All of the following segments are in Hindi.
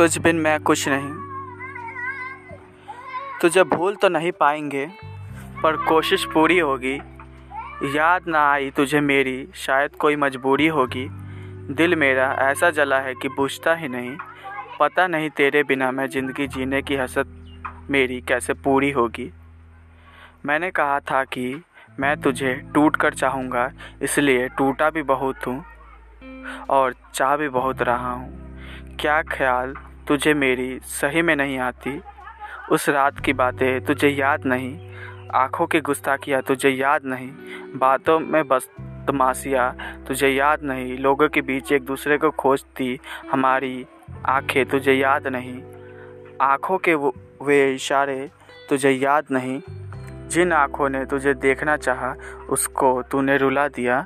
तुझ बिन मैं कुछ नहीं। तुझे भूल तो नहीं पाएंगे पर कोशिश पूरी होगी। याद ना आई तुझे मेरी शायद कोई मजबूरी होगी। दिल मेरा ऐसा जला है कि बुझता ही नहीं। पता नहीं तेरे बिना मैं ज़िंदगी जीने की हसरत मेरी कैसे पूरी होगी। मैंने कहा था कि मैं तुझे टूट कर चाहूँगा, इसलिए टूटा भी बहुत हूँ और चाह भी बहुत रहा हूँ। क्या ख्याल तुझे मेरी सही में नहीं आती। उस रात की बातें तुझे याद नहीं, आँखों की गुस्ताखियाँ तुझे याद नहीं, बातों में बस तमाशियाँ तुझे याद नहीं, लोगों के बीच एक दूसरे को खोजती हमारी आँखें तुझे याद नहीं, आँखों के वे इशारे तुझे याद नहीं। जिन आँखों ने तुझे देखना चाहा उसको तूने रुला दिया,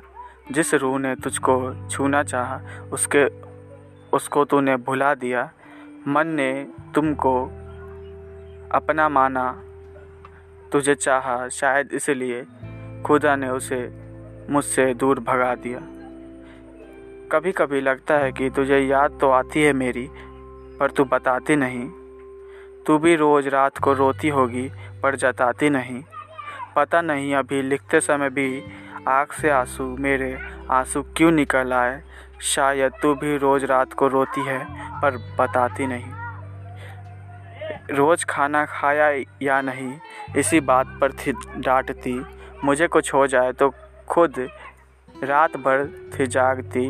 जिस रूह ने तुझको छूना चाहा उसको तूने भुला दिया। मन ने तुमको अपना माना, तुझे चाहा शायद इसलिए खुदा ने उसे मुझसे दूर भगा दिया। कभी कभी लगता है कि तुझे याद तो आती है मेरी पर तू बताती नहीं। तू भी रोज़ रात को रोती होगी पर जताती नहीं। पता नहीं अभी लिखते समय भी आँख से आंसू मेरे आंसू क्यों निकल आए। शायद तू भी रोज़ रात को रोती है पर बताती नहीं। रोज़ खाना खाया या नहीं इसी बात पर थी डांटती। मुझे कुछ हो जाए तो खुद रात भर थी जागती।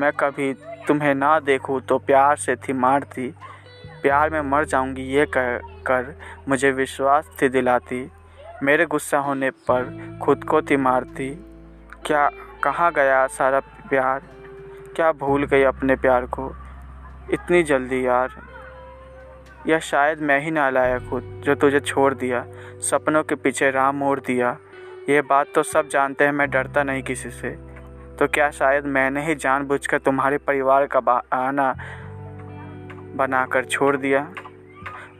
मैं कभी तुम्हें ना देखूँ तो प्यार से थी मारती। प्यार में मर जाऊंगी ये कहकर मुझे विश्वास थी दिलाती। मेरे गुस्सा होने पर खुद को थी मारती। क्या कहाँ गया सारा प्यार, क्या भूल गई अपने प्यार को इतनी जल्दी यार। या शायद मैं ही नालायक हूँ जो तुझे छोड़ दिया, सपनों के पीछे राह मोड़ दिया। ये बात तो सब जानते हैं मैं डरता नहीं किसी से। तो क्या शायद मैंने ही जानबूझकर तुम्हारे परिवार का बहाना बनाकर छोड़ दिया।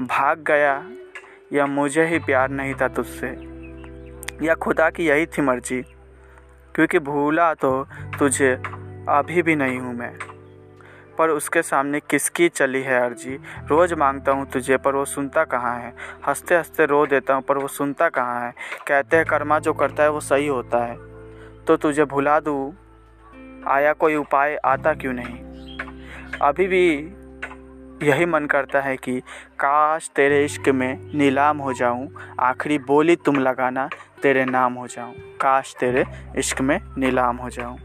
भाग गया या मुझे ही प्यार नहीं था तुझसे, या खुदा की यही थी मर्जी, क्योंकि भूला तो तुझे अभी भी नहीं हूँ मैं। पर उसके सामने किसकी चली है अर्जी। रोज़ मांगता हूँ तुझे पर वो सुनता कहाँ है। हंसते हंसते रो देता हूँ पर वो सुनता कहाँ है। कहते हैं कर्मा जो करता है वो सही होता है। तो तुझे भुला दूँ आया कोई उपाय, आता क्यों नहीं। अभी भी यही मन करता है कि काश तेरे इश्क में नीलाम हो जाऊं, आखिरी बोली तुम लगाना तेरे नाम हो जाऊं। काश तेरे इश्क में नीलाम हो जाऊं।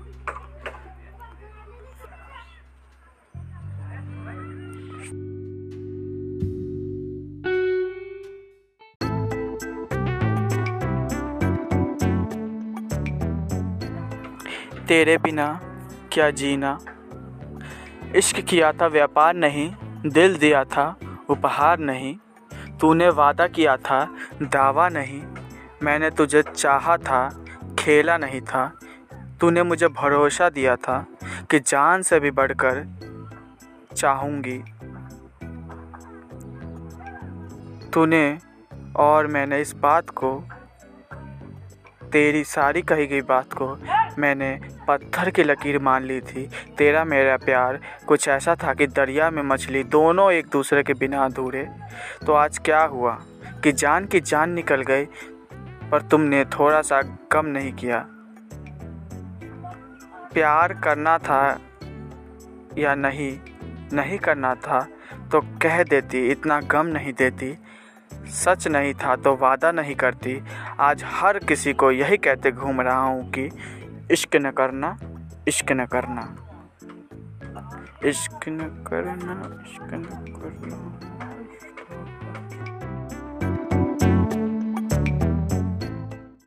तेरे बिना क्या जीना। इश्क किया था व्यापार नहीं, दिल दिया था उपहार नहीं। तूने वादा किया था दावा नहीं। मैंने तुझे चाहा था खेला नहीं था। तूने मुझे भरोसा दिया था कि जान से भी बढ़कर चाहूँगी। तूने और मैंने इस बात को, तेरी सारी कही गई बात को मैंने पत्थर की लकीर मान ली थी। तेरा मेरा प्यार कुछ ऐसा था कि दरिया में मछली, दोनों एक दूसरे के बिना अधूरे। तो आज क्या हुआ कि जान की जान निकल गई पर तुमने थोड़ा सा कम नहीं किया। प्यार करना था या नहीं, नहीं करना था तो कह देती, इतना गम नहीं देती। सच नहीं था तो वादा नहीं करती। आज हर किसी को यही कहते घूम रहा हूँ कि इश्क न करना, इश्क न करना, इश्क न करना, इश्क न करना।